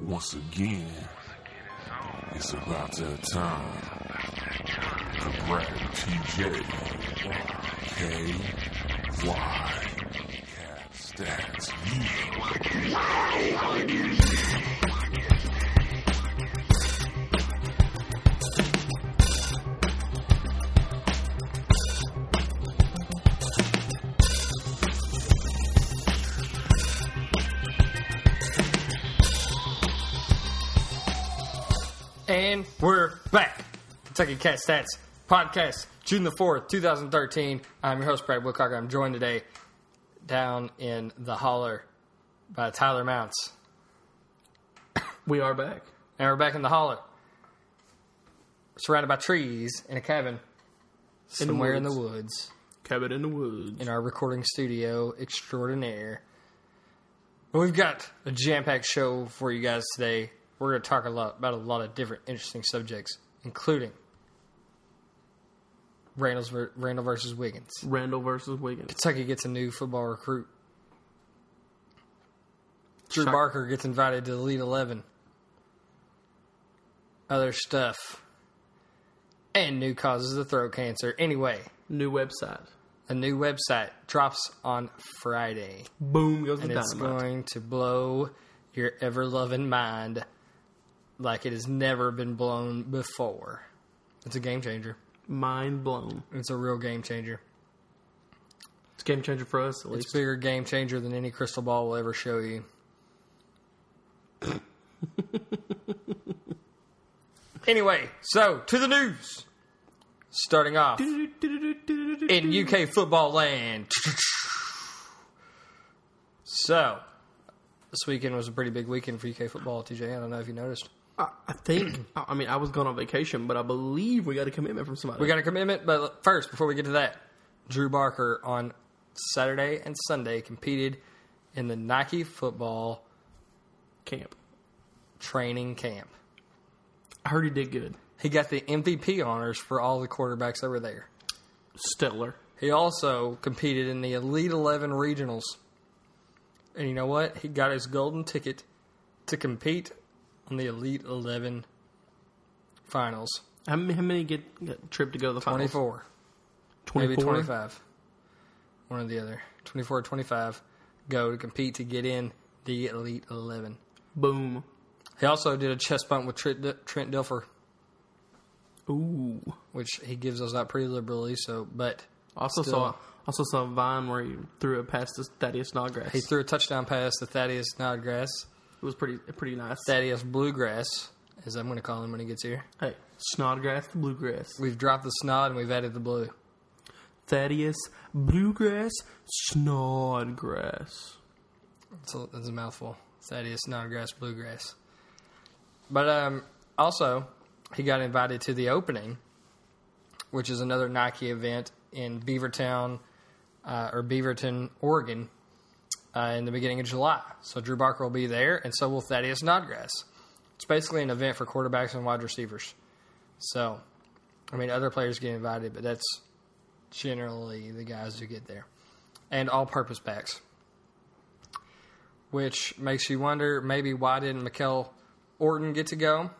Once again, it's about that time. The Brad TJ KY Cat Stats And we're back. Kentucky Cat Stats podcast, June the 4th, 2013. I'm your host, Brad Wilcock. I'm joined today down in the holler by Tyler Mounts. We are back. And we're back in the holler. Surrounded by trees in a cabin somewhere in the woods. Cabin in the woods. In our recording studio extraordinaire. But we've got a jam-packed show for you guys today. We're going to talk about a lot of different interesting subjects, including Randle versus Wiggins. Kentucky gets a new football recruit. Drew Barker gets invited to the Elite 11. Other stuff. And new causes of throat cancer. Anyway. New website. A new website drops on Friday. Boom goes the dynamite. And it's going to blow your ever-loving mind like it has never been blown before. It's a game changer. Mind blown. It's a real game changer. It's a game changer for us, at least. It's a bigger game changer than any crystal ball will ever show you. Anyway, so, to the news. Starting off in UK football land. So, this weekend was a pretty big weekend for UK football, TJ. I don't know if you noticed. I was gone on vacation, but I believe we got a commitment from somebody. We got a commitment, but first, before we get to that, Drew Barker on Saturday and Sunday competed in the Nike football training camp. I heard he did good. He got the MVP honors for all the quarterbacks that were there. Stellar. He also competed in the Elite 11 regionals. And you know what? He got his golden ticket to compete on the Elite 11 finals. How many get trip to go to the finals? 24. 24? Maybe 25. One or the other. 24 or 25 go to compete to get in the Elite 11. Boom. He also did a chest bump with Trent Dilfer. Ooh. Which he gives those out pretty liberally, but... I also saw a Vine where he threw a pass to Thaddeus Snodgrass. He threw a touchdown pass to Thaddeus Snodgrass. It was pretty nice. Thaddeus Bluegrass, as I'm going to call him when he gets here. Hey, Snodgrass to Bluegrass. We've dropped the snod and we've added the blue. Thaddeus Bluegrass Snodgrass. That's a mouthful. Thaddeus Snodgrass Bluegrass. But also, he got invited to the opening, which is another Nike event in Beaverton, Oregon, in the beginning of July. So Drew Barker will be there, and so will Thaddeus Snodgrass. It's basically an event for quarterbacks and wide receivers. So, other players get invited, but that's generally the guys who get there. And all-purpose backs, which makes you wonder, maybe why didn't Mikel Horton get to go?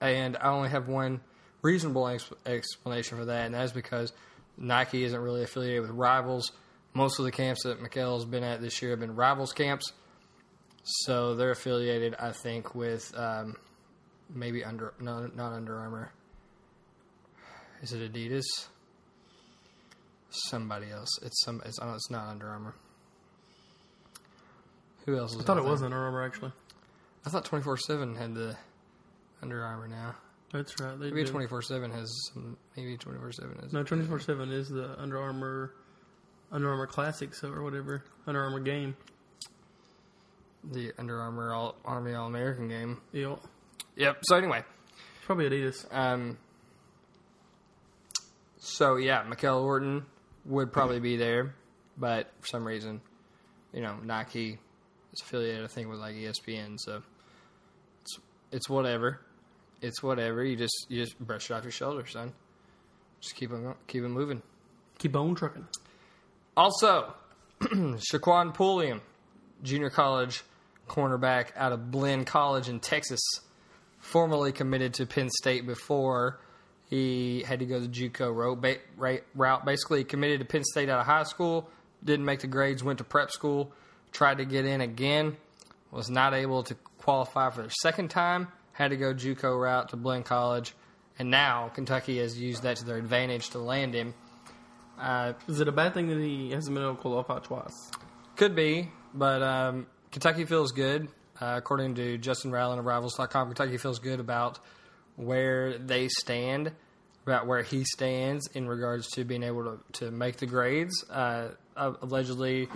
And I only have one reasonable explanation for that, and that is because Nike isn't really affiliated with rivals. Most of the camps that Mikel's been at this year have been rivals camps. So they're affiliated, I think, with not Under Armour. Is it Adidas? Somebody else. It's not Under Armour. Who else? I thought it was Under Armour, actually. I thought 24/7 had the Under Armour now. That's right. Maybe 24/7 has some. Maybe 24/7 has. No, 24/7 is the Under Armour Classics or whatever Under Armour game. The Under Armour Army All American game. Yep. Yep. So anyway, it's probably Adidas. So yeah, Mikel Horton would probably be there, but for some reason, Nike is affiliated, I think, with like ESPN. So it's whatever. It's whatever. You just brush it off your shoulders, son. Just keep it moving. Keep on trucking. Also, Shaquan Pulliam, junior college cornerback out of Blinn College in Texas, formerly committed to Penn State before he had to go the JUCO route. Basically, he committed to Penn State out of high school, didn't make the grades, went to prep school, tried to get in again, was not able to qualify for their second time, had to go JUCO route to Blinn College, and now Kentucky has used that to their advantage to land him. Is it a bad thing that he hasn't been able to qualify twice? Could be, but Kentucky feels good. According to Justin Rowland of Rivals.com, Kentucky feels good about where they stand, about where he stands in regards to being able to make the grades. Allegedly,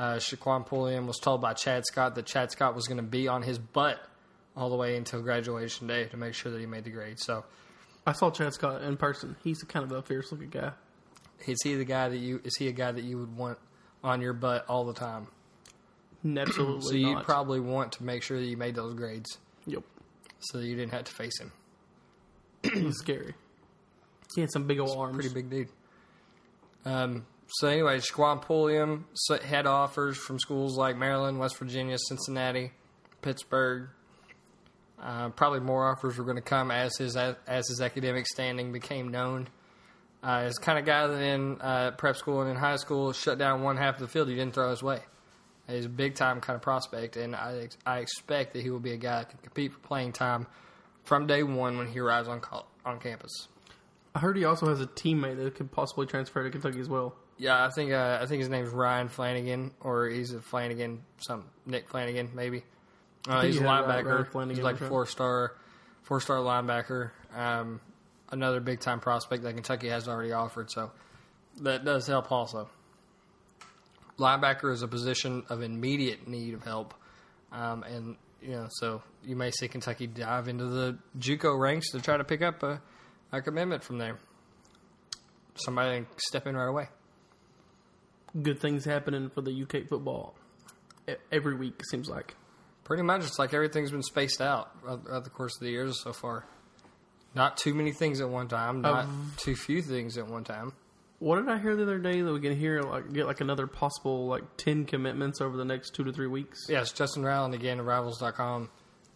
Shaquan Pulliam was told by Chad Scott that Chad Scott was going to be on his butt all the way until graduation day to make sure that he made the grade. So, I saw Chad Scott in person. He's kind of a fierce-looking guy. Is he a guy that you would want on your butt all the time? Absolutely not. So you probably want to make sure that you made those grades. Yep. So that you didn't have to face him. He's scary. He had some big old arms. Pretty big dude. So anyway, Shaquan Pulliam had offers from schools like Maryland, West Virginia, Cincinnati, Pittsburgh. Probably more offers were going to come as his academic standing became known. He's the kind of guy that in prep school and in high school shut down one half of the field. He didn't throw his way. He's a big-time kind of prospect, and I expect that he will be a guy that can compete for playing time from day one when he arrives on campus. I heard he also has a teammate that could possibly transfer to Kentucky as well. Yeah, I think his name's Ryan Flanagan, or he's a Flanagan, some Nick Flanagan maybe. He's a linebacker. He's like a four-star linebacker. Another big-time prospect that Kentucky has already offered, so that does help also. Linebacker is a position of immediate need of help, and so you may see Kentucky dive into the JUCO ranks to try to pick up a commitment from there. Somebody can step in right away. Good things happening for the UK football every week, it seems like. Pretty much, it's like everything's been spaced out throughout the course of the years so far. Not too many things at one time, not too few things at one time. What did I hear the other day that we can get another possible 10 commitments over the next 2 to 3 weeks? Yes, Justin Rowland again at Rivals.com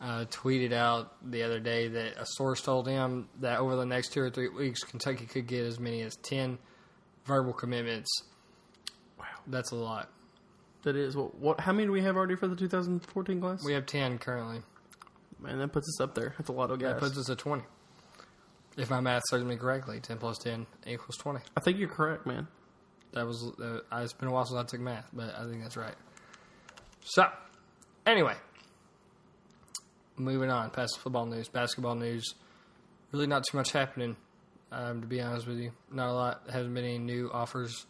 tweeted out the other day that a source told him that over the next 2 or 3 weeks, Kentucky could get as many as 10 verbal commitments. Wow, that's a lot. That is. What? How many do we have already for the 2014 class? We have 10 currently. Man, that puts us up there. That's a lot of guys. That puts us at 20. If my math serves me correctly, 10 plus 10 equals 20. I think you're correct, man. That was it's been a while since I took math, but I think that's right. So, anyway, moving on past the football news, basketball news. Really not too much happening, to be honest with you. Not a lot. There hasn't been any new offers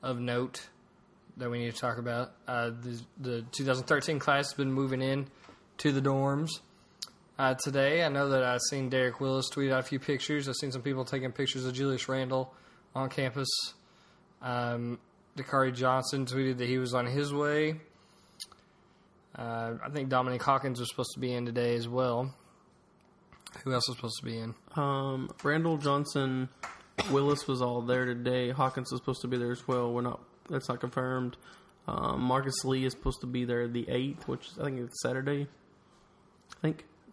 of note that we need to talk about. The 2013 class has been moving in to the dorms. Today, I know that I've seen Derek Willis tweet out a few pictures. I've seen some people taking pictures of Julius Randle on campus. Dakari Johnson tweeted that he was on his way. I think Dominic Hawkins was supposed to be in today as well. Who else was supposed to be in? Randle, Johnson, Willis was all there today. Hawkins was supposed to be there as well. That's not confirmed. Marcus Lee is supposed to be there the 8th, which I think it's Saturday.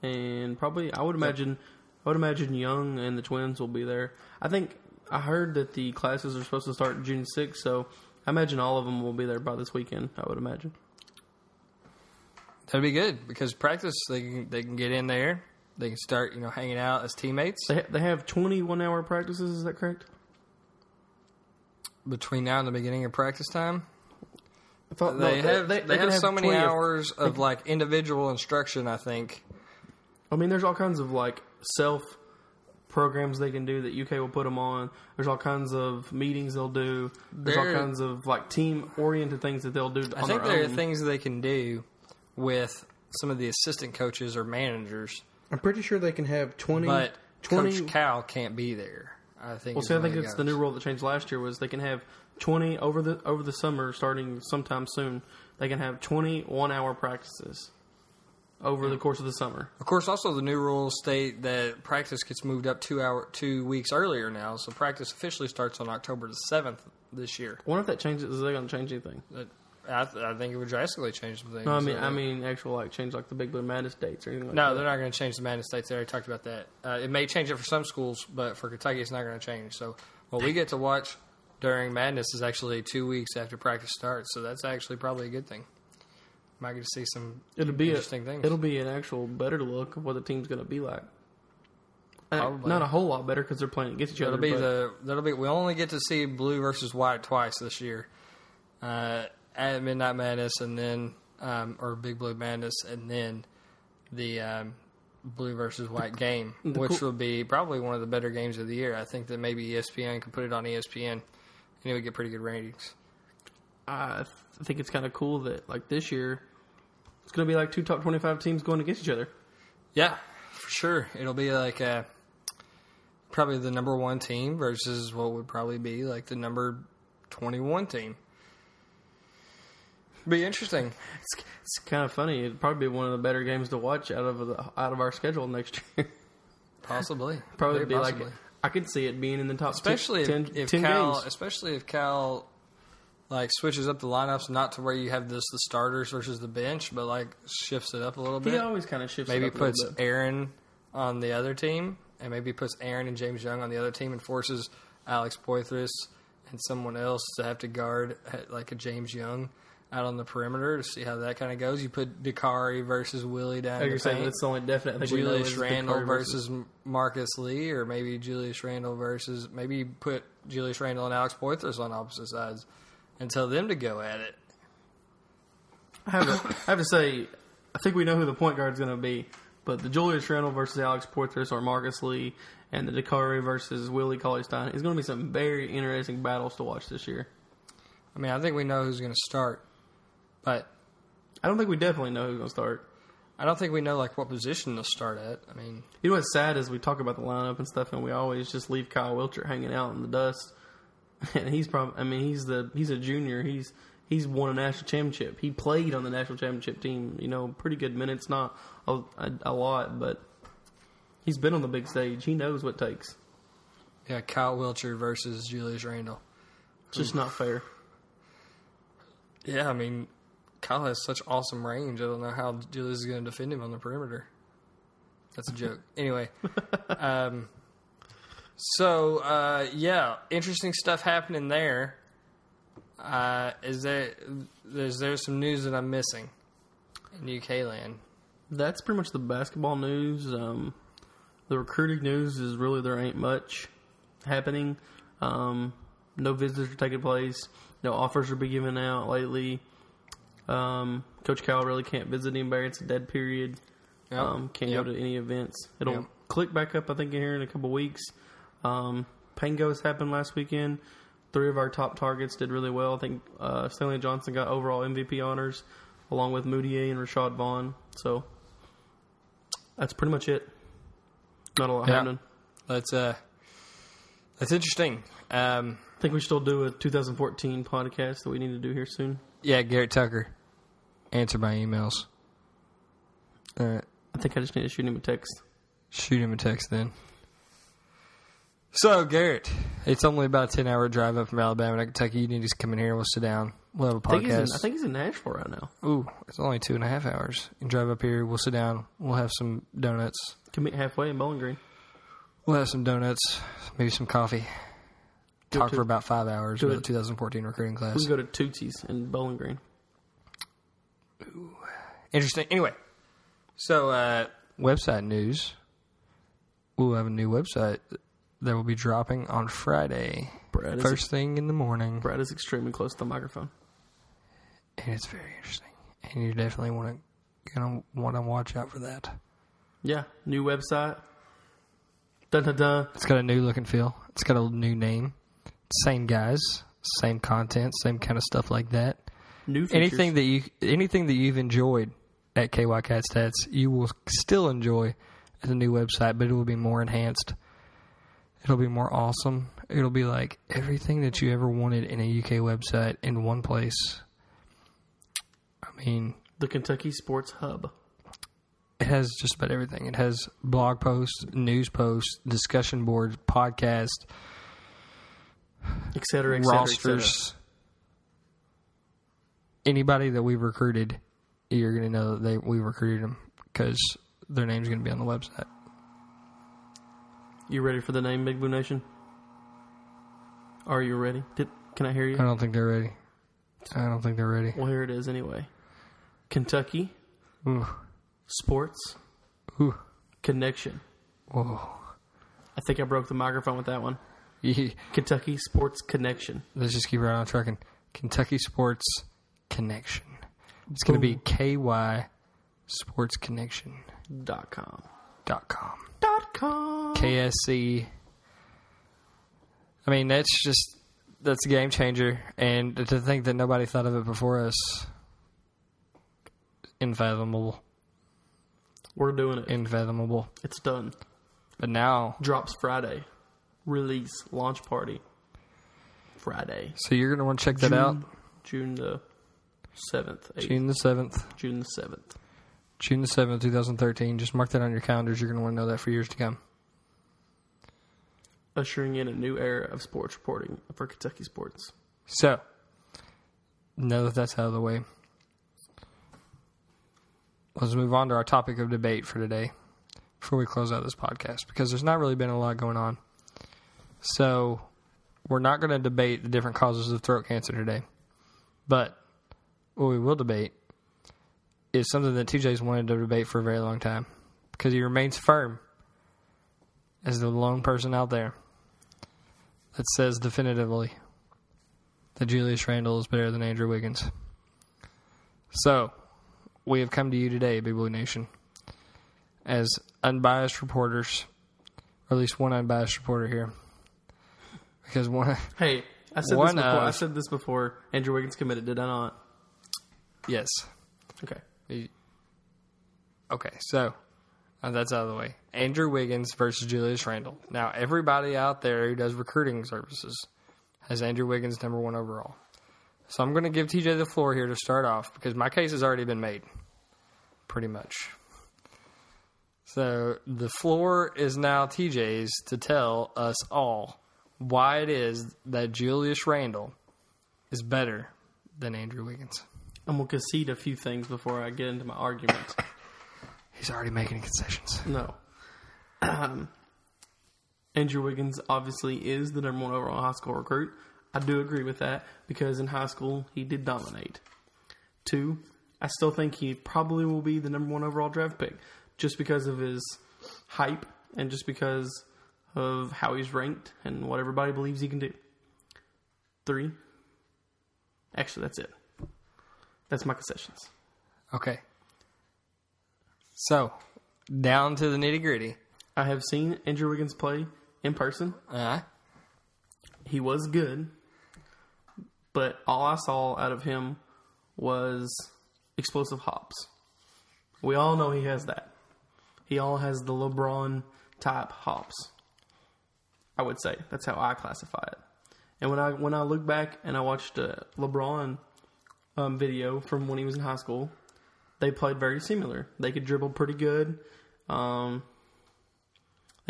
And probably, I would imagine Young and the twins will be there. I think I heard that the classes are supposed to start June 6th, so I imagine all of them will be there by this weekend, I would imagine. That'd be good, because practice, they can get in there. They can start, hanging out as teammates. They have 21-hour practices, is that correct? Between now and the beginning of practice time? They have so many hours of, individual instruction, I think. I mean, there's all kinds of, self-programs they can do that UK will put them on. There's all kinds of meetings they'll do. There's all kinds of, team-oriented things that they'll do on their own. I think there are things they can do with some of the assistant coaches or managers. I'm pretty sure they can have 20. But Coach Cal can't be there, I think. Well, see, I think it's the new rule that changed last year was they can have 20 over the summer starting sometime soon. They can have 20 one-hour practices. Over the course of the summer. Of course, also the new rules state that practice gets moved up 2 weeks earlier now, so practice officially starts on October the 7th this year. I wonder if that changes. Is they going to change anything? I think it would drastically change some things. No, I mean, actual like change like the Big Blue Madness dates or anything. No, they're not going to change the Madness dates. They already talked about that. It may change it for some schools, but for Kentucky, it's not going to change. So what we get to watch during Madness is actually 2 weeks after practice starts. So that's actually probably a good thing. Might get to see some interesting things. It'll be an actual better look of what the team's going to be like. Not a whole lot better because they're playing against each other. We only get to see blue versus white twice this year, at Midnight Madness and then or Big Blue Madness, and then the blue versus white game, which will be probably one of the better games of the year. I think that maybe ESPN could put it on ESPN, and it would get pretty good ratings. I think it's kind of cool that like this year, it's going to be like two top 25 teams going against each other. Yeah. For sure. It'll be like probably the number one team versus what would probably be like the number 21 team. Be interesting. It's kind of funny. It'd probably be one of the better games to watch out of our schedule next year. Possibly. Probably be possibly. Like I could see it being in the top, especially 10 games. Especially if Cal like switches up the lineups, not to where you have the starters versus the bench, but like shifts it up a little bit. He always kind of shifts it up a little bit. Maybe puts Aaron on the other team, and maybe puts Aaron and James Young on the other team, and forces Alex Poythress and someone else to have to guard like a James Young out on the perimeter to see how that kind of goes. You put Dakari versus Willie down in the paint. That's the only definite. Julius Randle versus Marcus Lee, or maybe Julius Randle versus... Maybe put Julius Randle and Alex Poythress on opposite sides. And tell them to go at it. I have to say, I think we know who the point guard is going to be, but the Julius Randle versus Alex Poythress or Marcus Lee and the Dakari versus Willie Cauley-Stein is going to be some very interesting battles to watch this year. I mean, I think we know who's going to start, but... I don't think we definitely know who's going to start. I don't think we know, like, what position to start at. I mean... You know what's sad is we talk about the lineup and stuff, and we always just leave Kyle Wiltjer hanging out in the dust. And he's probably, I mean, he's a junior. He's won a national championship. He played on the national championship team, you know, pretty good minutes, not a lot, but he's been on the big stage. He knows what it takes. Yeah, Kyle Wiltjer versus Julius Randle. It's just not fair. Yeah, I mean, Kyle has such awesome range. I don't know how Julius is going to defend him on the perimeter. That's a joke. Anyway, So, yeah, interesting stuff happening there. Is there some news that I'm missing in UK land? That's pretty much the basketball news. The recruiting news is really there ain't much happening. No visitors are taking place. No offers are being given out lately. Coach Cal really can't visit anybody. It's a dead period. Yep. Can't go to any events. It'll click back up, I think, here in a couple weeks. Pangos happened last weekend. 3 of our top targets did really well. I think Stanley Johnson got overall MVP honors, along with Moutier and Rashad Vaughn. So that's pretty much it. Not a lot happening. That's interesting. I think we still do a 2014 podcast that we need to do here soon. Yeah, Garrett Tucker, answer my emails. I think I just need to shoot him a text. Shoot him a text then. So, Garrett, it's only about a 10-hour drive up from Alabama to Kentucky. You need to come in here. We'll sit down. We'll have a podcast. I think he's in Nashville right now. Ooh, it's only 2.5 hours. You can drive up here. We'll sit down. We'll have some donuts. Can meet halfway in Bowling Green. We'll have some donuts, maybe some coffee. Talk for about 5 hours about the 2014 recruiting class. We can go to Tootsie's in Bowling Green. Ooh. Interesting. Anyway, so website news. We'll have a new website that will be dropping on Friday, first thing in the morning. Brad is extremely close to the microphone. And it's very interesting. And you're definitely gonna watch out for that. Yeah, new website. Dun-dun-dun. It's got a new look and feel. It's got a new name. Same guys, same content, same kind of stuff like that. New features. Anything that you've enjoyed at KYCAT Stats, you will still enjoy at the new website, but it will be more enhanced. It'll be more awesome. It'll be like everything that you ever wanted in a UK website in one place. I mean... the Kentucky Sports Hub. It has just about everything. It has blog posts, news posts, discussion boards, podcasts, etc., rosters. anybody that we've recruited, you're going to know that we recruited them because their name's going to be on the website. You ready for the name, Big Blue Nation? Are you ready? Can I hear you? I don't think they're ready. Well, here it is anyway. Kentucky Sports Connection. Whoa. I think I broke the microphone with that one. Yeah. Kentucky Sports Connection. Let's just keep right on trucking. Kentucky Sports Connection. It's going to be KYSportsConnection.com. KSC. I mean, that's a game changer. And to think that nobody thought of it before us, unfathomable. We're doing it. Unfathomable. It's done. But now. Drops Friday. Release. Launch party. Friday. So you're going to want to check that out? June the 7th. 8th. June the 7th, 2013. Just mark that on your calendars. You're going to want to know that for years to come. Ushering in a new era of sports reporting for Kentucky sports. So, now that that's out of the way, let's move on to our topic of debate for today before we close out this podcast, because there's not really been a lot going on. So, we're not going to debate the different causes of throat cancer today, but what we will debate is something that TJ's wanted to debate for a very long time, because he remains firm as the lone person out there that says definitively that Julius Randle is better than Andrew Wiggins. So, we have come to you today, Big Blue Nation, as unbiased reporters, or at least one unbiased reporter here, because one... Hey, I said this before Andrew Wiggins committed, did I not? Yes. Okay, so that's out of the way. Andrew Wiggins versus Julius Randle. Now, everybody out there who does recruiting services has Andrew Wiggins number one overall. So I'm going to give TJ the floor here to start off because my case has already been made, pretty much. So the floor is now TJ's to tell us all why it is that Julius Randle is better than Andrew Wiggins. I'm going to concede a few things before I get into my argument. He's already making concessions. No. Andrew Wiggins obviously is the number one overall high school recruit. I do agree with that because in high school, he did dominate. 2, I still think he probably will be the number one overall draft pick just because of his hype and just because of how he's ranked and what everybody believes he can do. 3, actually, that's it. That's my concessions. Okay. So, down to the nitty-gritty. I have seen Andrew Wiggins play in person. He was good, but all I saw out of him was explosive hops. We all know he has that. He all has the LeBron-type hops, I would say. That's how I classify it. And when I look back and I watched LeBron... video from when he was in high school, they played very similar. They could dribble pretty good. They'd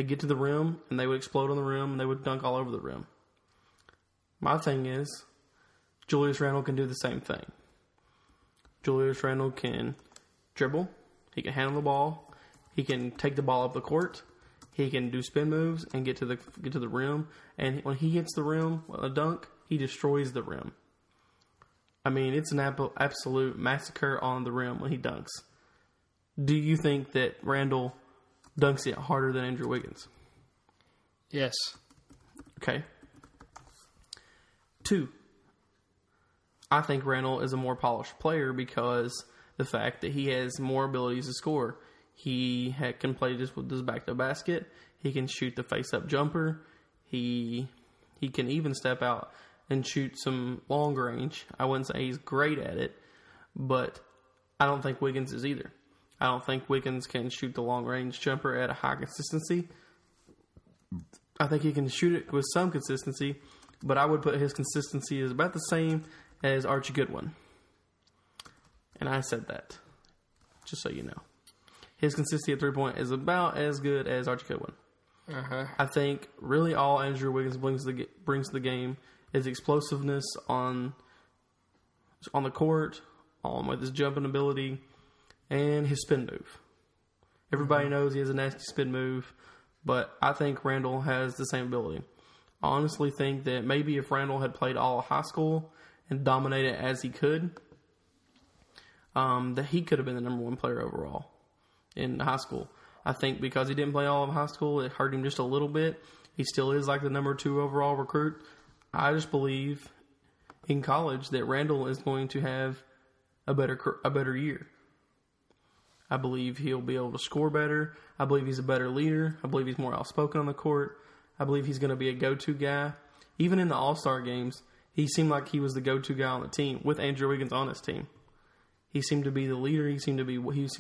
get to the rim, and they would explode on the rim, and they would dunk all over the rim. My thing is, Julius Randle can do the same thing. Julius Randle can dribble. He can handle the ball. He can take the ball up the court. He can do spin moves and get to the rim. And when he hits the rim with a dunk, he destroys the rim. I mean, it's an absolute massacre on the rim when he dunks. Do you think that Randle dunks it harder than Andrew Wiggins? Yes. Okay. 2, I think Randle is a more polished player because the fact that he has more abilities to score. He can play just with his back to the basket. He can shoot the face-up jumper. He can even step out and shoot some long range. I wouldn't say he's great at it, but I don't think Wiggins is either. I don't think Wiggins can shoot the long range jumper at a high consistency. I think he can shoot it with some consistency, but I would put his consistency as about the same as Archie Goodwin. And I said that, just so you know. His consistency at three-point is about as good as Archie Goodwin. I think really all Andrew Wiggins brings to the game is explosiveness on on the court, with his jumping ability, and his spin move. Everybody knows he has a nasty spin move, but I think Randle has the same ability. I honestly think that maybe if Randle had played all of high school and dominated as he could, that he could have been the number one player overall in high school. I think because he didn't play all of high school, it hurt him just a little bit. He still is like the number 2 overall recruit. I just believe in college that Randle is going to have a better year. I believe he'll be able to score better. I believe he's a better leader. I believe he's more outspoken on the court. I believe he's going to be a go-to guy. Even in the All-Star games, he seemed like he was the go-to guy on the team with Andrew Wiggins on his team. He seemed to be the leader. He seemed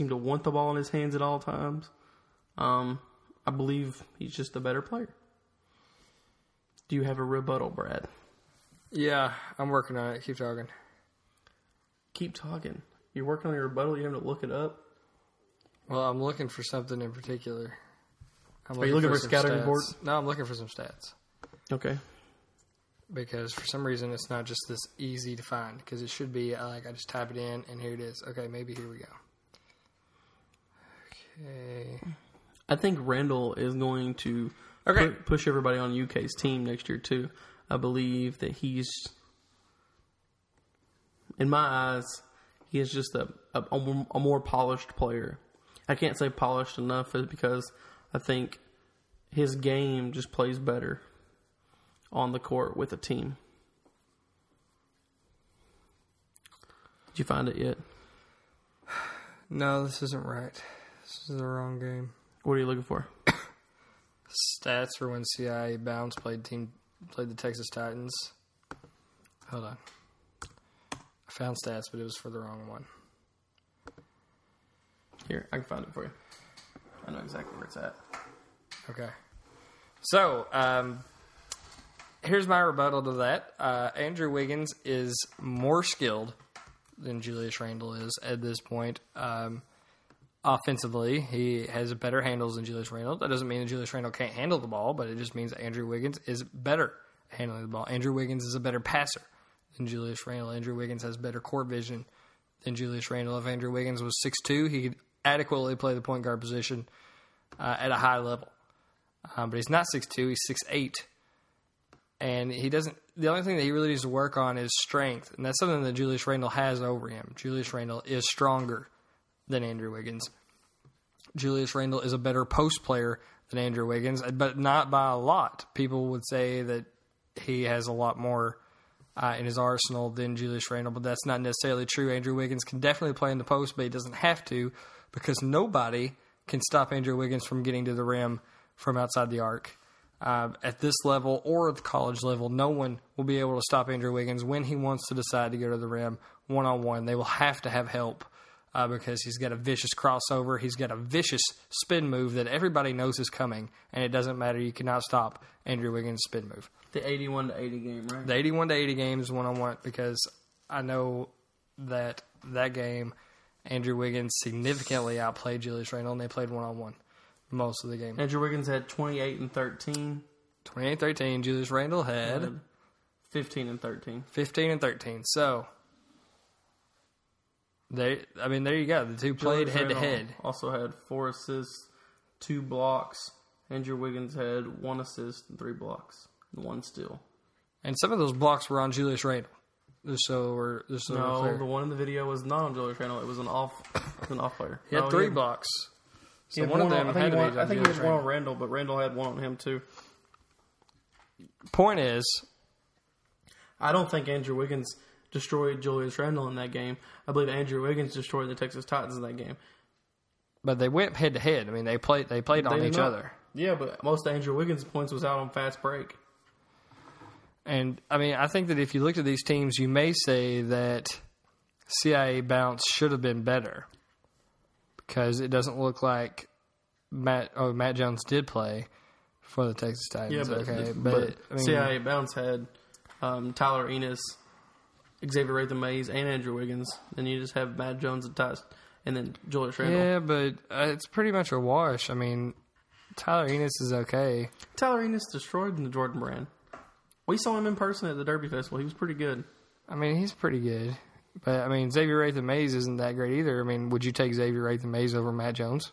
to want the ball in his hands at all times. I believe he's just the better player. Do you have a rebuttal, Brad? Yeah, I'm working on it. Keep talking. Keep talking. You're working on your rebuttal. You have to look it up. Well, I'm looking for something in particular. Are you looking for a scouting report? No, I'm looking for some stats. Okay. Because for some reason it's not just this easy to find. Because it should be like I just type it in and here it is. Okay, maybe here we go. Okay. I think Randle is going to push everybody on UK's team next year too. I believe that he's, in my eyes, he is just a more polished player. I can't say polished enough because I think his game just plays better on the court with a team. Did you find it yet? No, this isn't right. This is the wrong game. What are you looking for? Stats for when CIA Bounds played the Texas Titans. Hold on. I found stats, but it was for the wrong one. Here, I can find it for you. I know exactly where it's at. Okay. So, here's my rebuttal to that. Andrew Wiggins is more skilled than Julius Randle is at this point. Offensively, he has better handles than Julius Randle. That doesn't mean that Julius Randle can't handle the ball, but it just means Andrew Wiggins is better handling the ball. Andrew Wiggins is a better passer than Julius Randle. Andrew Wiggins has better court vision than Julius Randle. If Andrew Wiggins was 6'2", he could adequately play the point guard position at a high level. But he's not 6'2", he's 6'8". And he doesn't. The only thing that he really needs to work on is strength, and that's something that Julius Randle has over him. Julius Randle is stronger than Andrew Wiggins. Julius Randle is a better post player than Andrew Wiggins, but not by a lot. People would say that he has a lot more in his arsenal than Julius Randle, but that's not necessarily true. Andrew Wiggins can definitely play in the post, but he doesn't have to because nobody can stop Andrew Wiggins from getting to the rim from outside the arc. At this level or at the college level, no one will be able to stop Andrew Wiggins when he wants to decide to go to the rim one-on-one. They will have to have help because he's got a vicious crossover. He's got a vicious spin move that everybody knows is coming, and it doesn't matter. You cannot stop Andrew Wiggins' spin move. The 81-80 game, right? The 81-80 game is one-on-one because I know that that game Andrew Wiggins significantly outplayed Julius Randle, and they played one-on-one most of the game. Andrew Wiggins had 28 and 13. 28 and 13. Julius Randle had 15 and 13. 15 and 13. So there you go. The two played head to head. Also had 4 assists, 2 blocks. Andrew Wiggins had 1 assist and 3 blocks and 1 steal. And some of those blocks were on Julius Randle. The one in the video was not on Julius Randle. It was an off player. He had 3 blocks. So one of them had to be on Julius Randle. I think he had one on Randle, but Randle had one on him too. Point is, I don't think Andrew Wiggins destroyed Julius Randle in that game. I believe Andrew Wiggins destroyed the Texas Titans in that game. But they went head to head. I mean, they played on each other. Yeah, but most of Andrew Wiggins' points was out on fast break. And I mean, I think that if you looked at these teams, you may say that CIA Bounce should have been better. Because it doesn't look like Matt Jones did play for the Texas Titans. Yeah, but CIA Bounce had Tyler Ennis, Xavier Rathan-Mayes, and Andrew Wiggins. Then you just have Matt Jones and then Julius Randle. Yeah, but it's pretty much a wash. I mean, Tyler Ennis is okay. Tyler Ennis destroyed the Jordan Brand. We saw him in person at the Derby Festival. He was pretty good. I mean, he's pretty good. But, I mean, Xavier Rathan-Mayes isn't that great either. I mean, would you take Xavier Rathan-Mayes over Matt Jones?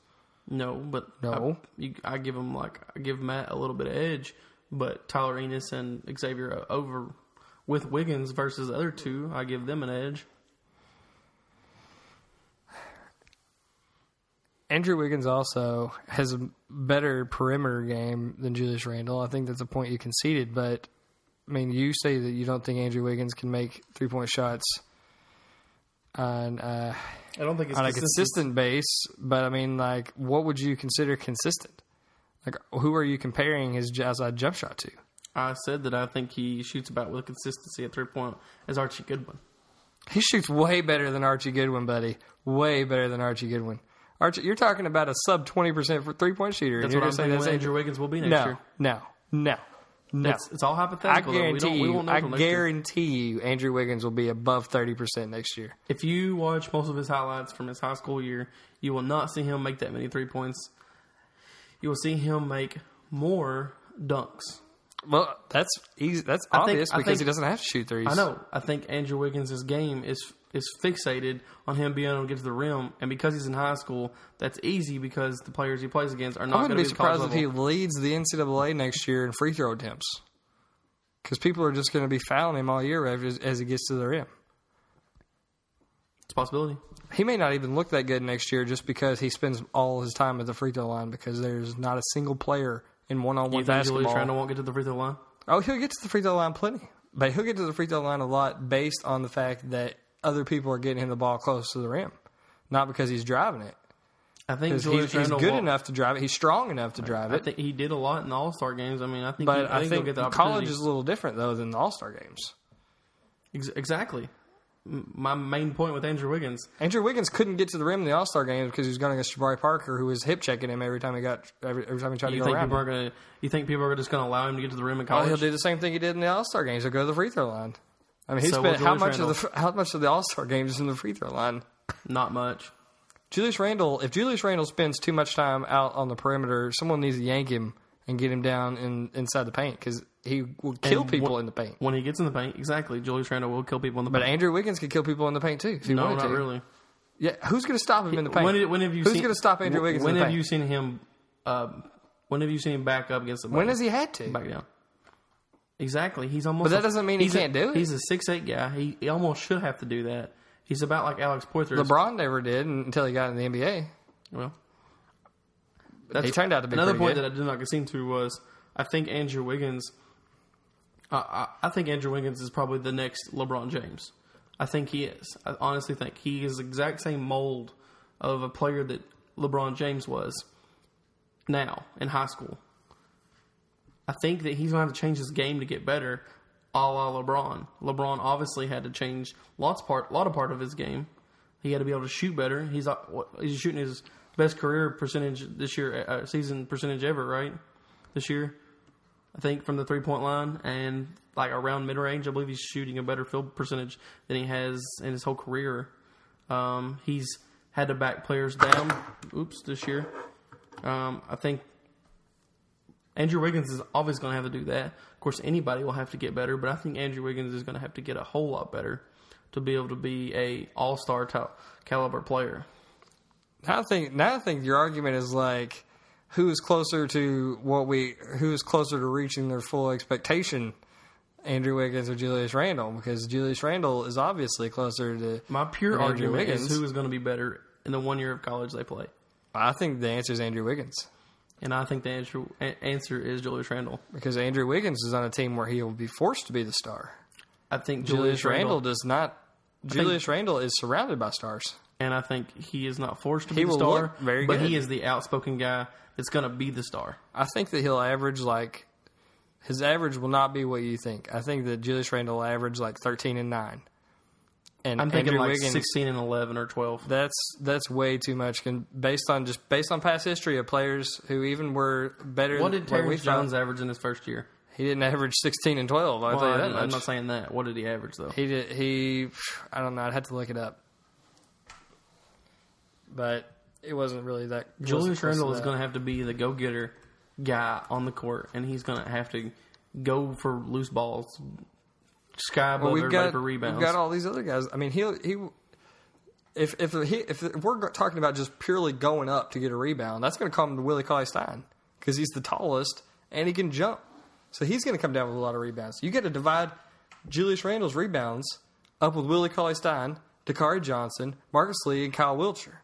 No, but no. I give Matt a little bit of edge, but Tyler Ennis and Xavier over with Wiggins versus the other two, I give them an edge. Andrew Wiggins also has a better perimeter game than Julius Randle. I think that's a point you conceded, but, I mean, you say that you don't think Andrew Wiggins can make three-point shots on a consistent base, but, I mean, like, what would you consider consistent? Like, who are you comparing his outside jump shot to? I said that I think he shoots about with consistency at three-point as Archie Goodwin. He shoots way better than Archie Goodwin, buddy. Way better than Archie Goodwin. Archie, you're talking about a sub 20% for three-point shooter. That's what I'm saying. That's Andrew Wiggins will be next year. No. It's all hypothetical. I guarantee you, Andrew Wiggins will be above 30% next year. If you watch most of his highlights from his high school year, you will not see him make that many 3 points. You will see him make more dunks. Well, that's easy. That's obvious because he doesn't have to shoot threes. I know. I think Andrew Wiggins' game is fixated on him being able to get to the rim, and because he's in high school, that's easy because the players he plays against are not going to be surprised if he leads the NCAA next year in free throw attempts because people are just going to be fouling him all year as he gets to the rim. It's a possibility. He may not even look that good next year just because he spends all his time at the free throw line because there's not a single player in one-on-one basketball. You think Julius Randle won't get to the free throw line? Oh, he'll get to the free throw line plenty, but he'll get to the free throw line a lot based on the fact that other people are getting him the ball close to the rim, not because he's driving it. I think he's good enough to drive it. He's strong enough to drive it. I think he did a lot in the All-Star games. I mean, I think he'll get the college is a little different though than the All-Star games. Exactly. My main point with Andrew Wiggins. Andrew Wiggins couldn't get to the rim in the All-Star games because he was going against Jabari Parker, who was hip checking him every time he tried to go around. You think people are just going to allow him to get to the rim in college? Well, he'll do the same thing he did in the All-Star games. He'll go to the free throw line. I mean, he spent how much of the All-Star games is in the free throw line? Not much. Julius Randle, if Julius Randle spends too much time out on the perimeter, someone needs to yank him and get him down inside the paint because he will kill people in the paint. When he gets in the paint, exactly. Julius Randle will kill people in the paint. But Andrew Wiggins could kill people in the paint too if he wanted to. No, not really. Yeah, who's going to stop him in the paint? Who's going to stop Andrew Wiggins in the paint? When have you seen him back up against the paint? When has he had to? Back down. Exactly. He's almost. But that doesn't mean he can't do it. He's a 6'8" guy. He almost should have to do that. He's about like Alex Poythress. LeBron never did until he got in the NBA. Well, he turned out to be another point good. That I did not concede to was I think Andrew Wiggins. I think Andrew Wiggins is probably the next LeBron James. I think he is. I honestly think he is the exact same mold of a player that LeBron James was now in high school. I think that he's going to have to change his game to get better, a la LeBron. LeBron obviously had to change a lot of part of his game. He had to be able to shoot better. He's shooting his best career percentage this year, season percentage ever, right? This year, I think from the 3-point line and like around mid range, I believe he's shooting a better field percentage than he has in his whole career. He's had to back players down. This year, I think. Andrew Wiggins is always going to have to do that. Of course, anybody will have to get better, but I think Andrew Wiggins is going to have to get a whole lot better to be able to be an all-star top caliber player. Now I think your argument is like, who is closer to reaching their full expectation, Andrew Wiggins or Julius Randle? Because Julius Randle is obviously closer to my pure argument Wiggins. Is who is going to be better in the 1 year of college they play. I think the answer is Andrew Wiggins. And I think the answer is Julius Randle. Because Andrew Wiggins is on a team where he will be forced to be the star. I think Julius Randle does not. Julius Randle is surrounded by stars. And I think he is not forced to be the star. But he is the outspoken guy that's going to be the star. I think that he'll average like. His average will not be what you think. I think that Julius Randle will average like 13 and 9. And I'm thinking Andrew Wiggins, 16 and 11 or 12. That's way too much. Based on past history of players who even were better. What did Terry Jones average in his first year? He didn't average 16 and 12. I'm not saying that. What did he average though? I don't know. I'd have to look it up. But it wasn't really that. Julius Randle is going to have to be the go-getter guy on the court, and he's going to have to go for loose balls. sky above everybody for rebounds. We've got all these other guys. I mean, if we're talking about just purely going up to get a rebound, that's going to come to Willie Cauley-Stein because he's the tallest and he can jump. So he's going to come down with a lot of rebounds. You get to divide Julius Randle's rebounds up with Willie Cauley-Stein, Dakari Johnson, Marcus Lee, and Kyle Wiltjer.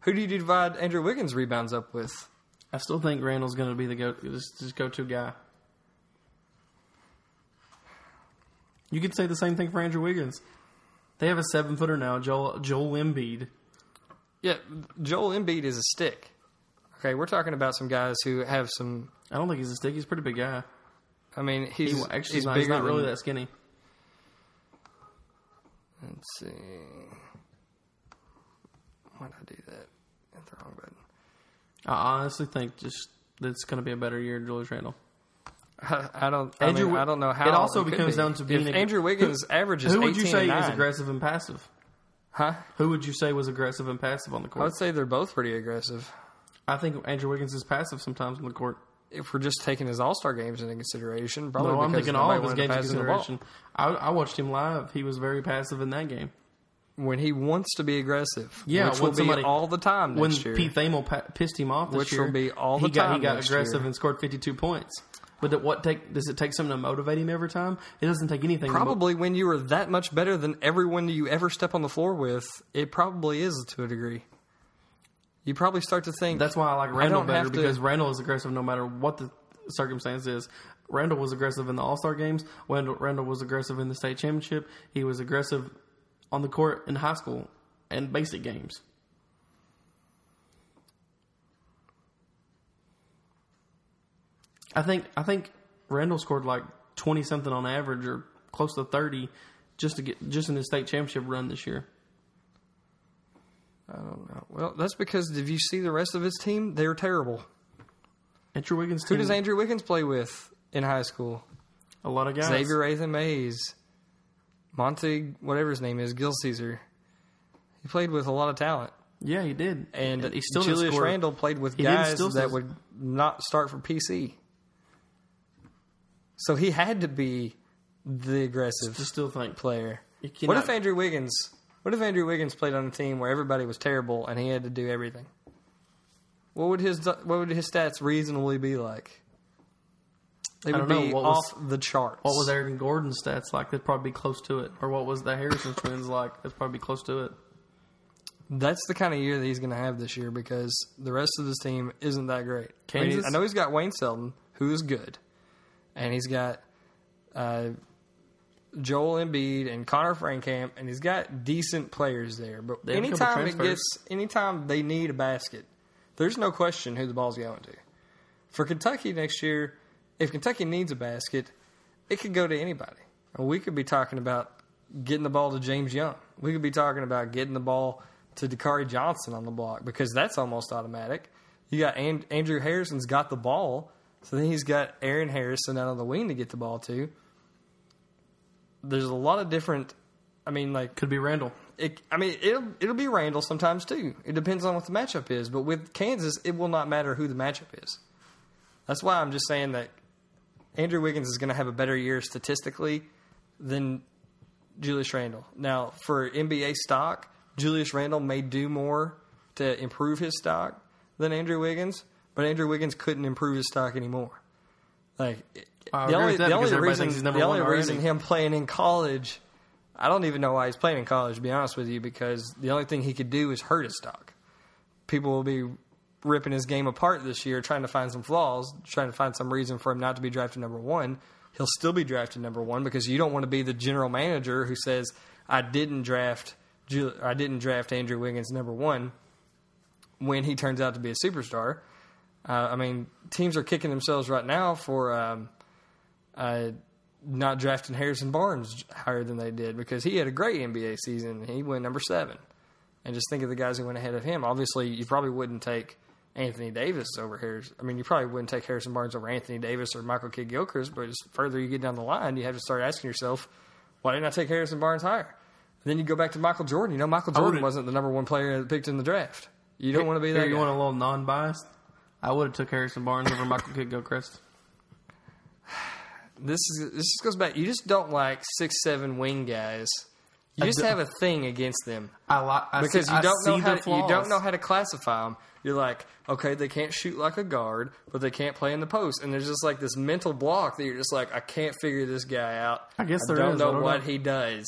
Who do you divide Andrew Wiggins' rebounds up with? I still think Randle's going to be the go-to guy. You could say the same thing for Andrew Wiggins. They have a 7-footer now, Joel Embiid. Yeah, Joel Embiid is a stick. Okay, we're talking about some guys who have some... I don't think he's a stick. He's a pretty big guy. I mean, he's not really that skinny. Let's see. Why did I do that? That's the wrong button. I honestly think just it's going to be a better year, Julius Randle. I don't know how. It also becomes down to being... If Andrew Wiggins averages 18 and 9. Who would you say is aggressive and passive? Huh? Who would you say was aggressive and passive on the court? I would say they're both pretty aggressive. I think Andrew Wiggins is passive sometimes on the court. If we're just taking his All-Star games into consideration, probably I'm thinking all of his games into consideration. I watched him live. He was very passive in that game. When he wants to be aggressive, which will be all the time next year. When Pete Thamel pissed him off this year, which will be all the time next year. He got aggressive and scored 52 points. But does it take something to motivate him every time? It doesn't take anything. Probably when you are that much better than everyone you ever step on the floor with, it probably is to a degree. You probably start to think... That's why I like Randle better, because Randle is aggressive no matter what the circumstance is. Randle was aggressive in the All-Star games. Randle was aggressive in the state championship. He was aggressive on the court in high school and basic games. I think Randle scored like 20-something on average or close to 30 just in his state championship run this year. I don't know. Well, that's because if you see the rest of his team, they're terrible. Andrew Wiggins' team. Who does Andrew Wiggins play with in high school? A lot of guys. Xavier Rathan-Mayes, Monty, whatever his name is, Gilchrist. He played with a lot of talent. Yeah, he did. And he still Julius Randle played with guys that would not start for PC. So he had to be the aggressive player. What if Andrew Wiggins played on a team where everybody was terrible and he had to do everything? What would his stats reasonably be like? They would be off the charts. What was Aaron Gordon's stats like? They'd probably be close to it. Or what was the Harrison twins like? They'd probably be close to it. That's the kind of year that he's going to have this year because the rest of his team isn't that great. I know he's got Wayne Selden, who is good, and he's got... Joel Embiid and Connor Frankamp, and he's got decent players there. But anytime they need a basket, there's no question who the ball's going to. For Kentucky next year, if Kentucky needs a basket, it could go to anybody. We could be talking about getting the ball to James Young. We could be talking about getting the ball to Dakari Johnson on the block because that's almost automatic. You got Andrew Harrison's got the ball, so then he's got Aaron Harrison out on the wing to get the ball to. There's a lot of different, could be Randle. It'll be Randle sometimes too. It depends on what the matchup is. But with Kansas, it will not matter who the matchup is. That's why I'm just saying that Andrew Wiggins is going to have a better year statistically than Julius Randle. Now, for NBA stock, Julius Randle may do more to improve his stock than Andrew Wiggins, but Andrew Wiggins couldn't improve his stock anymore. The only reason him playing in college, I don't even know why he's playing in college, to be honest with you, because the only thing he could do is hurt his stock. People will be ripping his game apart this year, trying to find some flaws, trying to find some reason for him not to be drafted number one. He'll still be drafted number one because you don't want to be the general manager who says, I didn't draft Andrew Wiggins number one when he turns out to be a superstar. Teams are kicking themselves right now for not drafting Harrison Barnes higher than they did because he had a great NBA season. He went number 7. And just think of the guys who went ahead of him. Obviously, you probably wouldn't take Anthony Davis over Harrison. You probably wouldn't take Harrison Barnes over Anthony Davis or Michael Kidd-Gilchrist, but just further you get down the line, you have to start asking yourself, why didn't I take Harrison Barnes higher? And then you go back to Michael Jordan. Michael Jordan wasn't the number one player picked in the draft. You don't want to be that guy. You want a little non-biased? I would have took Harrison Barnes over Michael Kidd-Gilchrist. this goes back. You just don't like 6'7" wing guys. You just have a thing against them. You don't know how to classify them. You're like, okay, they can't shoot like a guard, but they can't play in the post. And there's just like this mental block that you're just like, I can't figure this guy out. I don't know what he does,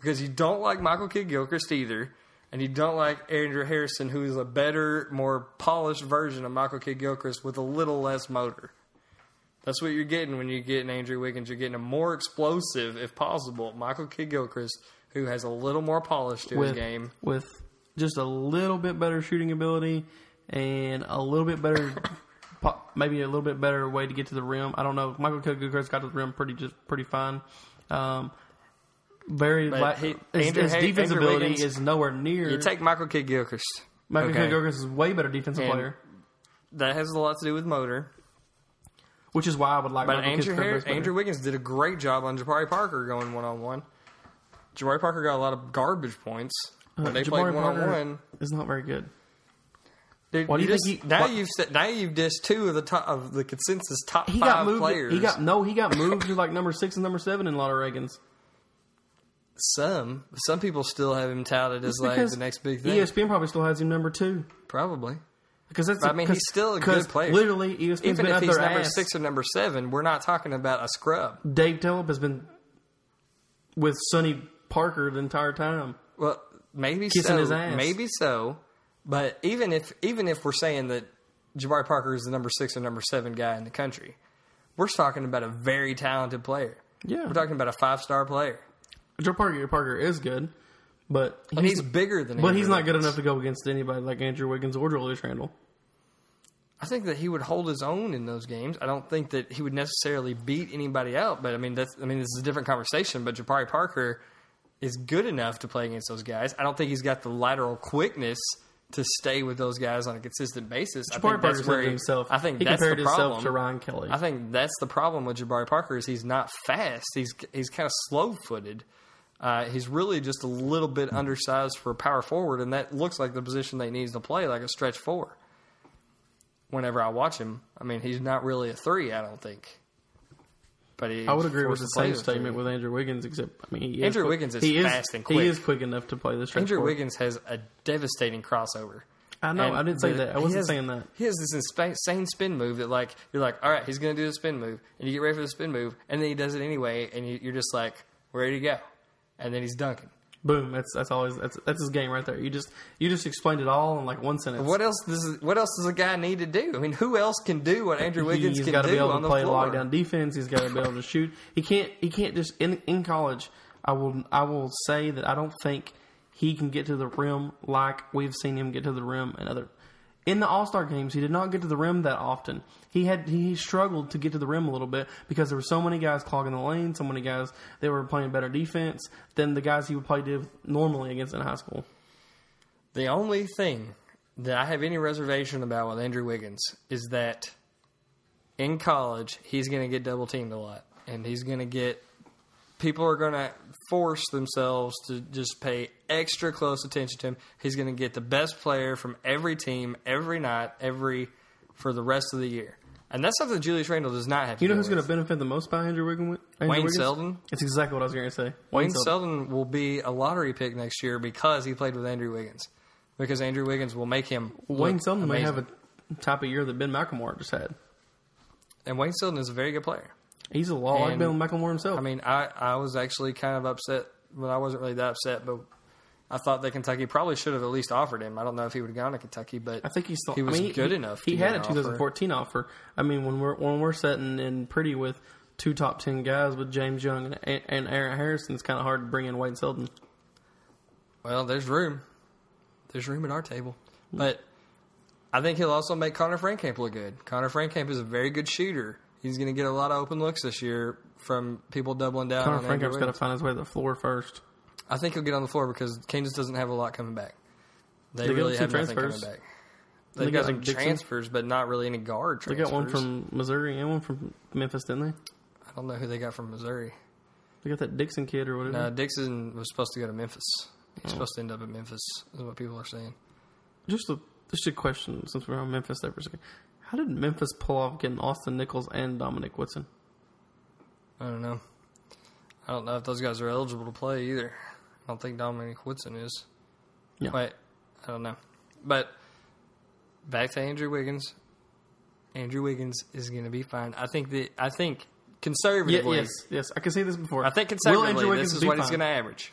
because you don't like Michael Kidd-Gilchrist either, and you don't like Andrew Harrison, who is a better, more polished version of Michael Kidd-Gilchrist with a little less motor. That's what you're getting when you get an Andrew Wiggins. You're getting a more explosive, if possible, Michael Kidd-Gilchrist, who has a little more polish to his game. With just a little bit better shooting ability and a little bit better, maybe a little bit better way to get to the rim. I don't know. Michael Kidd-Gilchrist got to the rim pretty fine. His defense ability is nowhere near. You take Michael Kidd-Gilchrist. Kidd-Gilchrist is a way better defensive player. That has a lot to do with motor. Which is why I would like Michael Kidd-Gilchrist. But Andrew Wiggins did a great job on Jabari Parker going one-on-one. Jabari Parker got a lot of garbage points when they played one-on-one. It's not very good. Now you've dissed two of the top of the consensus top five players. He got moved to like number 6 and number 7 in a lot of rankings. Some people still have him touted as like the next big thing. ESPN probably still has him number 2. Probably. He's still a good player. Literally, ESPN's even if he's number 6 or number 7, we're not talking about a scrub. Dave Tellep has been with Sonny Parker the entire time. Well, maybe kissing his ass. Maybe so. But even if we're saying that Jabari Parker is the number 6 or number 7 guy in the country, we're talking about a very talented player. Yeah, we're talking about a 5-star player. Jabari Parker is good, but he's bigger than. But Andrew he's not Wiggins. Good enough to go against anybody like Andrew Wiggins or Julius Randle. I think that he would hold his own in those games. I don't think that he would necessarily beat anybody out, but this is a different conversation. But Jabari Parker is good enough to play against those guys. I don't think he's got the lateral quickness to stay with those guys on a consistent basis. Jabari Parker said himself. I think that's the problem to Ryan Kelly. I think that's the problem with Jabari Parker is he's not fast. He's kind of slow-footed. He's really just a little bit undersized for a power forward, and that looks like the position that he needs to play, like a stretch four. Whenever I watch him, he's not really a 3, I don't think. But I would agree with the same statement with Andrew Wiggins, except Andrew Wiggins is fast and quick. He is quick enough to play the stretch. Andrew Wiggins has a devastating crossover. I know. I didn't say that. I wasn't saying that. He has this insane spin move that, like, you're like, all right, he's going to do the spin move, and you get ready for the spin move, and then he does it anyway, and you're just like, ready to go, and then he's dunking. Boom! That's his game right there. You just explained it all in like one sentence. What else does a guy need to do? I mean, who else can do what Andrew Wiggins can do on the floor? He's got to be able to play lockdown defense. He's got to be able to shoot. He can't just in college. I will say that I don't think he can get to the rim like we've seen him get to the rim in the All-Star games. He did not get to the rim that often. He struggled to get to the rim a little bit because there were so many guys clogging the lane, so many guys that were playing better defense than the guys he would play normally against in high school. The only thing that I have any reservation about with Andrew Wiggins is that in college he's going to get double teamed a lot, and he's going to get people are going to force themselves to just pay extra close attention to him. He's going to get the best player from every team, every night, for the rest of the year. And that's something Julius Randle does not have to do. You know who's going to benefit the most by Andrew Wiggins? Wayne Selden. That's exactly what I was going to say. Wayne Selden will be a lottery pick next year because he played with Andrew Wiggins. Because Andrew Wiggins will make him Wayne Selden amazing. May have a type of year that Ben McLemore just had. And Wayne Selden is a very good player. He's a lot like Bill McLemore himself. I mean, I was actually kind of upset. Well, I wasn't really that upset, but I thought that Kentucky probably should have at least offered him. I don't know if he would have gone to Kentucky, but I think he was good enough. He had a 2014 offer. I mean, when we're sitting in pretty with two top 10 guys with James Young and Aaron Harrison, it's kind of hard to bring in Wayne Selden. Well, there's room. There's room at our table. But I think he'll also make Connor Frankamp look good. Connor Frankamp is a very good shooter. He's going to get a lot of open looks this year from people doubling down. Connor Frankamp's got to find his way to the floor first. I think he'll get on the floor because Kansas doesn't have a lot coming back. They really have nothing coming back. They got some transfers, but not really any guard transfers. They got one from Missouri and one from Memphis, didn't they? I don't know who they got from Missouri. They got that Dixon kid or whatever. No, Dixon was supposed to go to Memphis. He's supposed to end up at Memphis, is what people are saying. Just a question, since we're on Memphis there for a second. How did Memphis pull off getting Austin Nichols and Dominic Whitson? I don't know. I don't know if those guys are eligible to play either. I don't think Dominic Whitson is. No. Wait, I don't know. But back to Andrew Wiggins. Andrew Wiggins is going to be fine. I think conservatively. Yes, I can see this before. I think conservatively this is what he's going to average.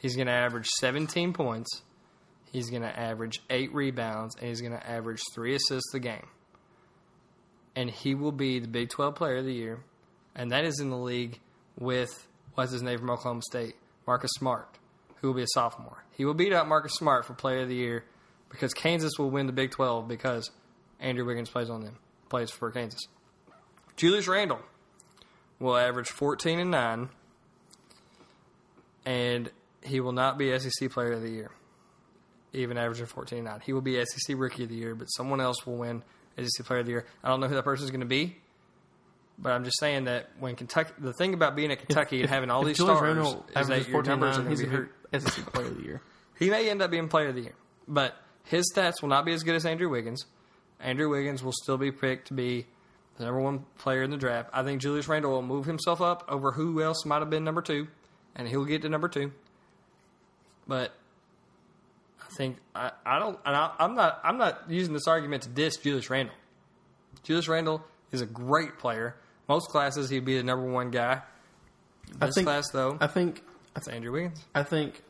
He's going to average 17 points. He's going to average 8 rebounds, and he's going to average 3 assists a game. And he will be the Big 12 Player of the Year, and that is in the league with, what's his name from Oklahoma State, Marcus Smart, who will be a sophomore. He will beat out Marcus Smart for Player of the Year because Kansas will win the Big 12 because Andrew Wiggins plays for Kansas. Julius Randle will average 14 and 9, and he will not be SEC Player of the Year. Even averaging 14-9. He will be SEC Rookie of the Year, but someone else will win SEC Player of the Year. I don't know who that person is going to be, but I'm just saying that when Kentucky, the thing about being at Kentucky and having all these stars is that your numbers are going to be hurt. SEC Player of the Year. He may end up being Player of the Year, but his stats will not be as good as Andrew Wiggins. Andrew Wiggins will still be picked to be the number one player in the draft. I think Julius Randle will move himself up over who else might have been number two, and he'll get to number two. But I'm not using this argument to diss Julius Randle. Julius Randle is a great player. Most classes he'd be the number one guy. This class, though, I think that's Andrew Wiggins. I think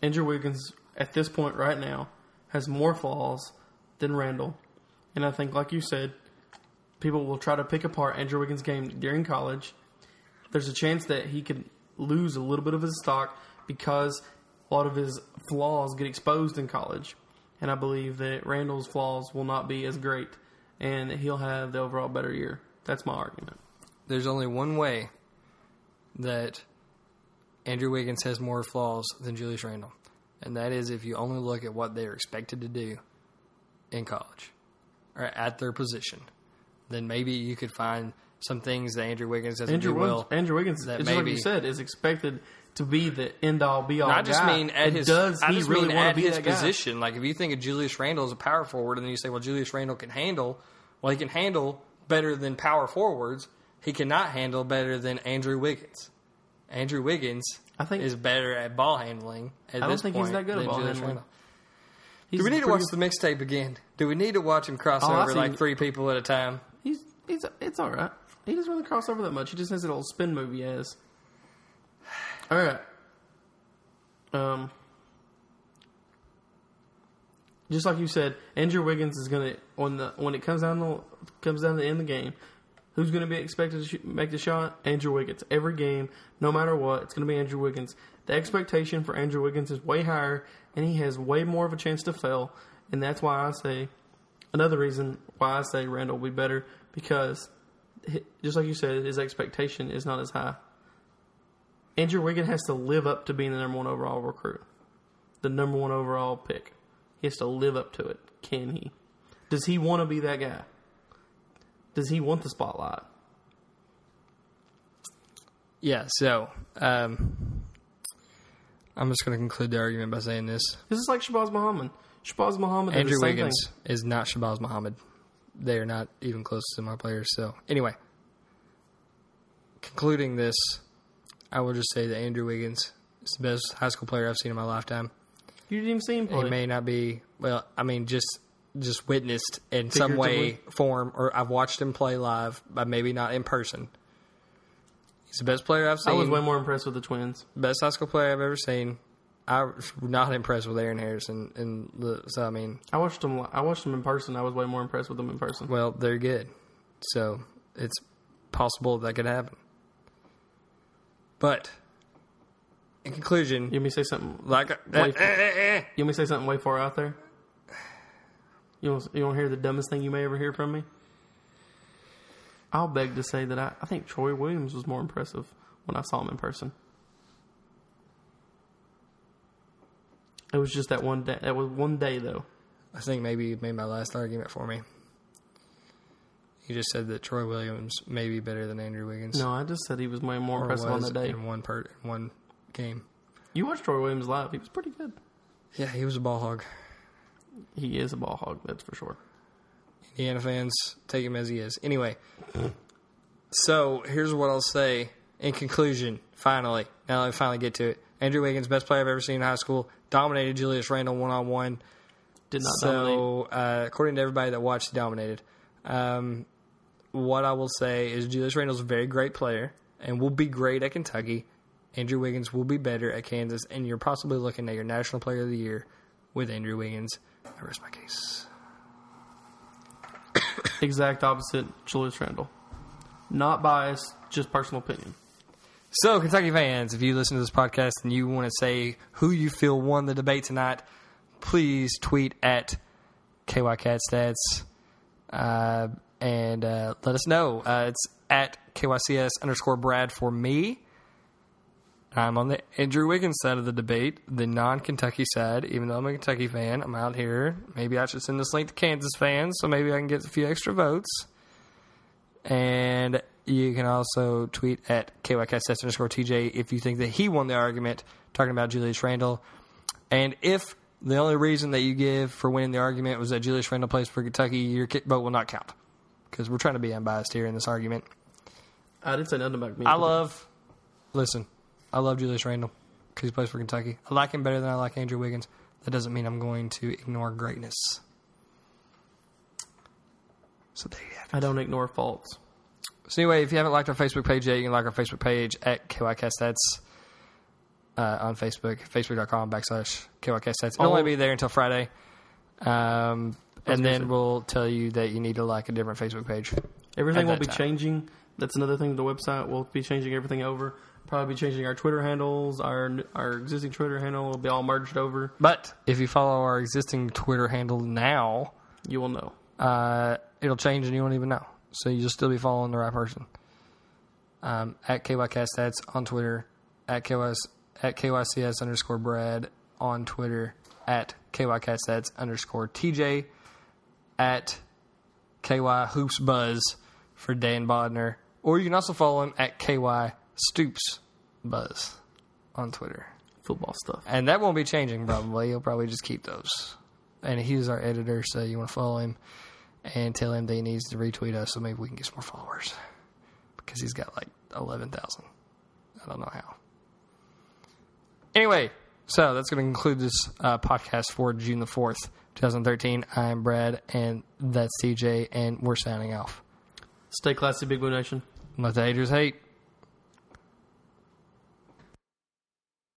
Andrew Wiggins at this point right now has more flaws than Randle, and I think, like you said, people will try to pick apart Andrew Wiggins' game during college. There's a chance that he could lose a little bit of his stock because a lot of his flaws get exposed in college, and I believe that Randall's flaws will not be as great, and he'll have the overall better year. That's my argument. There's only one way that Andrew Wiggins has more flaws than Julius Randle, and that is if you only look at what they're expected to do in college or at their position. Then maybe you could find some things that Andrew Wiggins doesn't do well. Andrew Wiggins, that maybe, like you said, is expected to be the end-all, be-all guy. I just mean at his position. Like, if you think of Julius Randle as a power forward and then you say, well, Julius Randle can handle. Well, he can handle better than power forwards. He cannot handle better than Andrew Wiggins. Andrew Wiggins is better at ball handling at this point. I don't think he's that good at ball handling. Do we need to watch the mixtape again? Do we need to watch him cross over like three people at a time? It's all right. He doesn't really cross over that much. He just has that old spin move he has. All right. Just like you said, Andrew Wiggins is going to when it comes down to the end of the game, who's going to be expected to make the shot? Andrew Wiggins. Every game, no matter what, it's going to be Andrew Wiggins. The expectation for Andrew Wiggins is way higher, and he has way more of a chance to fail. And that's why I say another reason why I say Randall will be better, because just like you said, his expectation is not as high. Andrew Wiggins has to live up to being the number one overall recruit. The number one overall pick. He has to live up to it. Can he? Does he want to be that guy? Does he want the spotlight? Yeah, so I'm just going to conclude the argument by saying this. This is like Shabazz Muhammad. Shabazz Muhammad Andrew Wiggins is not Shabazz Muhammad. They are not even close to my players. So, anyway. Concluding this, I will just say that Andrew Wiggins is the best high school player I've seen in my lifetime. You didn't even see him play. He may not be, well, I mean, just witnessed in some way, form, or I've watched him play live, but maybe not in person. He's the best player I've seen. I was way more impressed with the Twins. Best high school player I've ever seen. I'm not impressed with Aaron Harrison. I watched him. I watched him in person. I was way more impressed with him in person. Well, they're good, so it's possible that could happen. But in conclusion, you want me to say something like you want me to say something way far out there? You want to hear the dumbest thing you may ever hear from me? I'll beg to say that I think Troy Williams was more impressive when I saw him in person. It was just that one day. That was one day, though. I think maybe you made my last argument for me. You just said that Troy Williams may be better than Andrew Wiggins. No, I just said he was way more impressive on that day. In one game. You watched Troy Williams live. He was pretty good. Yeah, he was a ball hog. He is a ball hog, that's for sure. Indiana fans, take him as he is. Anyway, So here's what I'll say in conclusion, finally. Now that I finally get to it. Andrew Wiggins, best player I've ever seen in high school, dominated Julius Randle one-on-one. Did not dominate. So according to everybody that watched, he dominated. What I will say is Julius Randle's a very great player and will be great at Kentucky. Andrew Wiggins will be better at Kansas, and you're possibly looking at your National Player of the Year with Andrew Wiggins. I rest my case. Exact opposite, Julius Randle. Not biased, just personal opinion. So, Kentucky fans, if you listen to this podcast and you want to say who you feel won the debate tonight, please tweet at KYCatStats and let us know. It's at KYCS_Brad for me. I'm on the Andrew Wiggins side of the debate, the non-Kentucky side. Even though I'm a Kentucky fan, I'm out here. Maybe I should send this link to Kansas fans, so maybe I can get a few extra votes. And you can also tweet at KYCatStats_TJ if you think that he won the argument, talking about Julius Randle. And if the only reason that you give for winning the argument was that Julius Randle plays for Kentucky, your vote will not count. Because we're trying to be unbiased here in this argument. I didn't say nothing about me. I love Julius Randle because he plays for Kentucky. I like him better than I like Andrew Wiggins. That doesn't mean I'm going to ignore greatness. So there you have it. I don't ignore faults. So anyway, if you haven't liked our Facebook page yet, you can like our Facebook page at KYCatStats on Facebook, facebook.com/KYCatStats. It'll only be there until Friday. And then we'll tell you that you need to like a different Facebook page. Everything will be changing. That's another thing with the website. We'll be changing everything over. Probably be changing our Twitter handles. Our existing Twitter handle will be all merged over. But if you follow our existing Twitter handle now, you will know. It'll change and you won't even know. So you'll still be following the right person. At KYCatStats on Twitter. At KYCS_Brad on Twitter. At KYCatStats_TJ. At KYHoopsBuzz for Dan Bodner. Or you can also follow him at KYStoopsBuzz on Twitter. Football stuff. And that won't be changing probably. You'll probably just keep those. And he's our editor, so you want to follow him and tell him that he needs to retweet us so maybe we can get some more followers. Because he's got like 11,000. I don't know how. Anyway, so that's going to conclude this podcast for June the 4th, 2013. I'm Brad, and that's TJ, and we're signing off. Stay classy, Big Blue Nation. Let the haters hate.